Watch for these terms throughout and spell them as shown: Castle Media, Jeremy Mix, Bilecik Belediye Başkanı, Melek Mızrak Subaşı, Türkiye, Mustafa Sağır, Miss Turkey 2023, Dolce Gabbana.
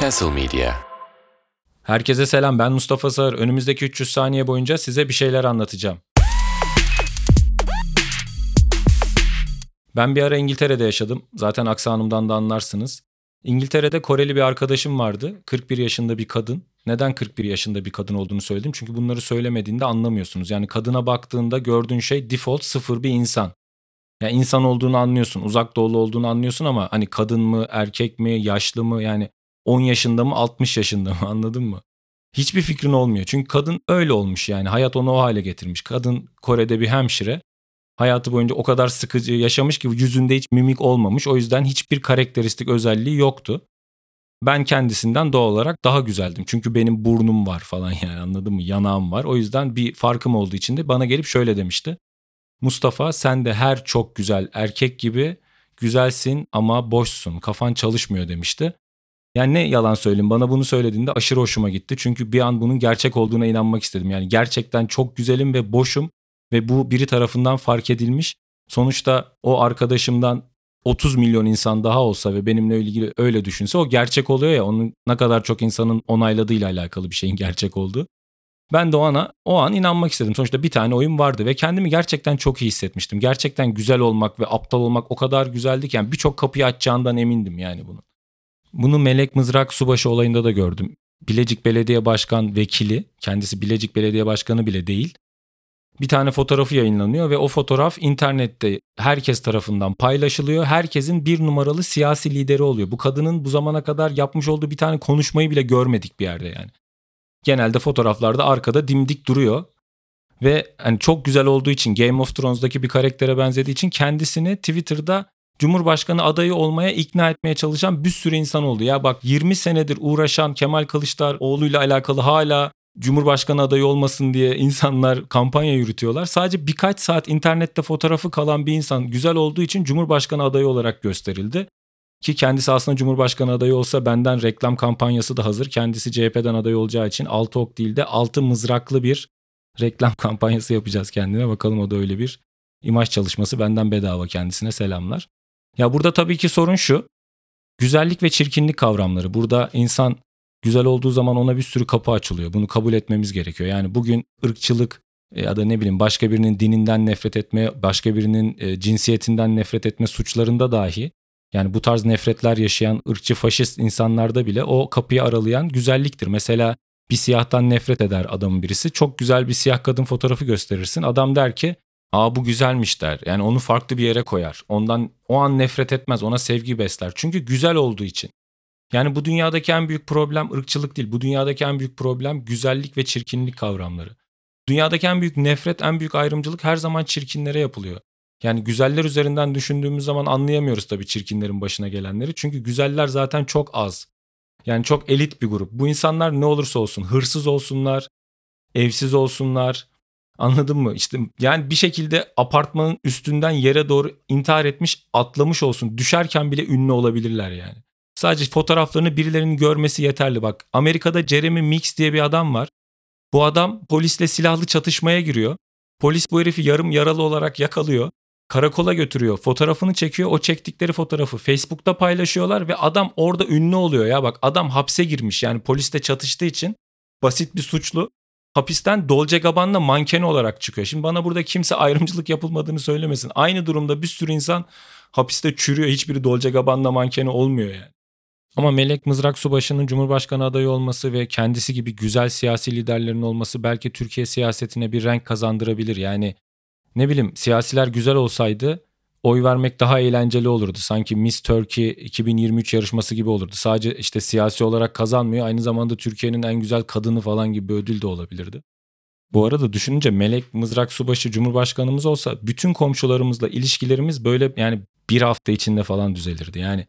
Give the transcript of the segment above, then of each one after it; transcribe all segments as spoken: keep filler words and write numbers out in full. Castle Media. Herkese selam, ben Mustafa Sağır. Önümüzdeki üç yüz saniye boyunca size bir şeyler anlatacağım. Ben bir ara İngiltere'de yaşadım. Zaten aksanımdan da anlarsınız. İngiltere'de Koreli bir arkadaşım vardı. kırk bir yaşında bir kadın. Neden kırk bir yaşında bir kadın olduğunu söyledim? Çünkü bunları söylemediğinde anlamıyorsunuz. Yani kadına baktığında gördüğün şey default sıfır bir insan. Yani insan olduğunu anlıyorsun, uzak doğulu olduğunu anlıyorsun ama hani kadın mı, erkek mi, yaşlı mı, yani on yaşında mı, altmış yaşında mı, anladın mı? Hiçbir fikrin olmuyor. Çünkü kadın öyle olmuş yani. Hayat onu o hale getirmiş. Kadın Kore'de bir hemşire. Hayatı boyunca o kadar sıkıcı yaşamış ki yüzünde hiç mimik olmamış. O yüzden hiçbir karakteristik özelliği yoktu. Ben kendisinden doğal olarak daha güzeldim. Çünkü benim burnum var falan, yani anladın mı? Yanağım var. O yüzden bir farkım olduğu için de bana gelip şöyle demişti. Mustafa, sen de her çok güzel erkek gibi güzelsin ama boşsun. Kafan çalışmıyor demişti. Yani ne yalan söyleyeyim, bana bunu söylediğinde aşırı hoşuma gitti. Çünkü bir an bunun gerçek olduğuna inanmak istedim. Yani gerçekten çok güzelim ve boşum. Ve bu biri tarafından fark edilmiş. Sonuçta o arkadaşımdan otuz milyon insan daha olsa ve benimle ilgili öyle düşünse o gerçek oluyor ya. Onun ne kadar çok insanın onayladığıyla alakalı bir şeyin gerçek olduğu. Ben de o, ana, o an inanmak istedim. Sonuçta bir tane oyun vardı ve kendimi gerçekten çok iyi hissetmiştim. Gerçekten güzel olmak ve aptal olmak o kadar güzeldi ki yani birçok kapıyı açacağından emindim yani bunun. Bunu Melek Mızrak Subaşı olayında da gördüm. Bilecik Belediye Başkan vekili, kendisi Bilecik Belediye Başkanı bile değil. Bir tane fotoğrafı yayınlanıyor ve o fotoğraf internette herkes tarafından paylaşılıyor. Herkesin bir numaralı siyasi lideri oluyor. Bu kadının bu zamana kadar yapmış olduğu bir tane konuşmayı bile görmedik bir yerde yani. Genelde fotoğraflarda arkada dimdik duruyor. Ve hani çok güzel olduğu için, Game of Thrones'daki bir karaktere benzediği için kendisini Twitter'da Cumhurbaşkanı adayı olmaya ikna etmeye çalışan bir sürü insan oldu. Ya bak, yirmi senedir uğraşan Kemal Kılıçdaroğlu'yla alakalı hala Cumhurbaşkanı adayı olmasın diye insanlar kampanya yürütüyorlar. Sadece birkaç saat internette fotoğrafı kalan bir insan güzel olduğu için Cumhurbaşkanı adayı olarak gösterildi. Ki kendisi aslında Cumhurbaşkanı adayı olsa benden reklam kampanyası da hazır. Kendisi C H P'den aday olacağı için altı ok değil de altı mızraklı bir reklam kampanyası yapacağız kendine. Bakalım, o da öyle bir imaj çalışması. Benden bedava kendisine selamlar. Ya burada tabii ki sorun şu. Güzellik ve çirkinlik kavramları. Burada insan güzel olduğu zaman ona bir sürü kapı açılıyor. Bunu kabul etmemiz gerekiyor. Yani bugün ırkçılık ya da ne bileyim başka birinin dininden nefret etme, başka birinin cinsiyetinden nefret etme suçlarında dahi, yani bu tarz nefretler yaşayan ırkçı faşist insanlarda bile o kapıyı aralayan güzelliktir. Mesela bir siyahtan nefret eder adamın birisi. Çok güzel bir siyah kadın fotoğrafı gösterirsin. Adam der ki, aa bu güzelmiş der. Yani onu farklı bir yere koyar. Ondan o an nefret etmez, ona sevgi besler. Çünkü güzel olduğu için. Yani bu dünyadaki en büyük problem ırkçılık değil. Bu dünyadaki en büyük problem güzellik ve çirkinlik kavramları. Dünyadaki en büyük nefret, en büyük ayrımcılık her zaman çirkinlere yapılıyor. Yani güzeller üzerinden düşündüğümüz zaman anlayamıyoruz tabii çirkinlerin başına gelenleri. Çünkü güzeller zaten çok az. Yani çok elit bir grup. Bu insanlar ne olursa olsun, hırsız olsunlar, evsiz olsunlar. Anladın mı? İşte yani bir şekilde apartmanın üstünden yere doğru intihar etmiş, atlamış olsun. Düşerken bile ünlü olabilirler yani. Sadece fotoğraflarını birilerinin görmesi yeterli. Bak, Amerika'da Jeremy Mix diye bir adam var. Bu adam polisle silahlı çatışmaya giriyor. Polis bu herifi yarım yaralı olarak yakalıyor. Karakola götürüyor. Fotoğrafını çekiyor. O çektikleri fotoğrafı Facebook'ta paylaşıyorlar ve adam orada ünlü oluyor ya. Bak, adam hapse girmiş yani polisle çatıştığı için, basit bir suçlu. Hapisten Dolce Gabbana mankeni olarak çıkıyor. Şimdi bana burada kimse ayrımcılık yapılmadığını söylemesin. Aynı durumda bir sürü insan hapiste çürüyor. Hiçbiri Dolce Gabbana mankeni olmuyor yani. Ama Melek Mızrak Subaşı'nın Cumhurbaşkanı adayı olması ve kendisi gibi güzel siyasi liderlerin olması belki Türkiye siyasetine bir renk kazandırabilir. Yani ne bileyim, siyasiler güzel olsaydı oy vermek daha eğlenceli olurdu. Sanki Miss Turkey iki bin yirmi üç yarışması gibi olurdu. Sadece işte siyasi olarak kazanmıyor, aynı zamanda Türkiye'nin en güzel kadını falan gibi bir ödül de olabilirdi. Bu arada düşününce Melek Mızrak Subaşı Cumhurbaşkanımız olsa bütün komşularımızla ilişkilerimiz böyle yani bir hafta içinde falan düzelirdi. Yani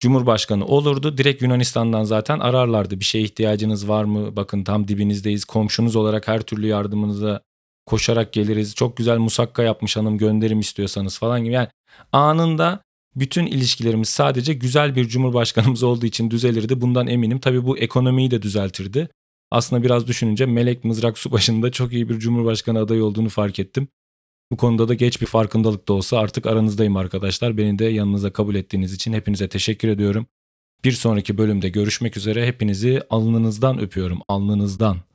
Cumhurbaşkanı olurdu. Direkt Yunanistan'dan zaten ararlardı. Bir şeye ihtiyacınız var mı? Bakın tam dibinizdeyiz. Komşunuz olarak her türlü yardımınıza koşarak geliriz. Çok güzel musakka yapmış hanım, gönderim istiyorsanız falan gibi. Yani anında bütün ilişkilerimiz sadece güzel bir cumhurbaşkanımız olduğu için düzelirdi. Bundan eminim. Tabii bu ekonomiyi de düzeltirdi. Aslında biraz düşününce Melek Mızrak Subaşı'nın da çok iyi bir cumhurbaşkanı adayı olduğunu fark ettim. Bu konuda da geç bir farkındalık da olsa artık aranızdayım arkadaşlar. Beni de yanınıza kabul ettiğiniz için hepinize teşekkür ediyorum. Bir sonraki bölümde görüşmek üzere. Hepinizi alnınızdan öpüyorum. Alnınızdan.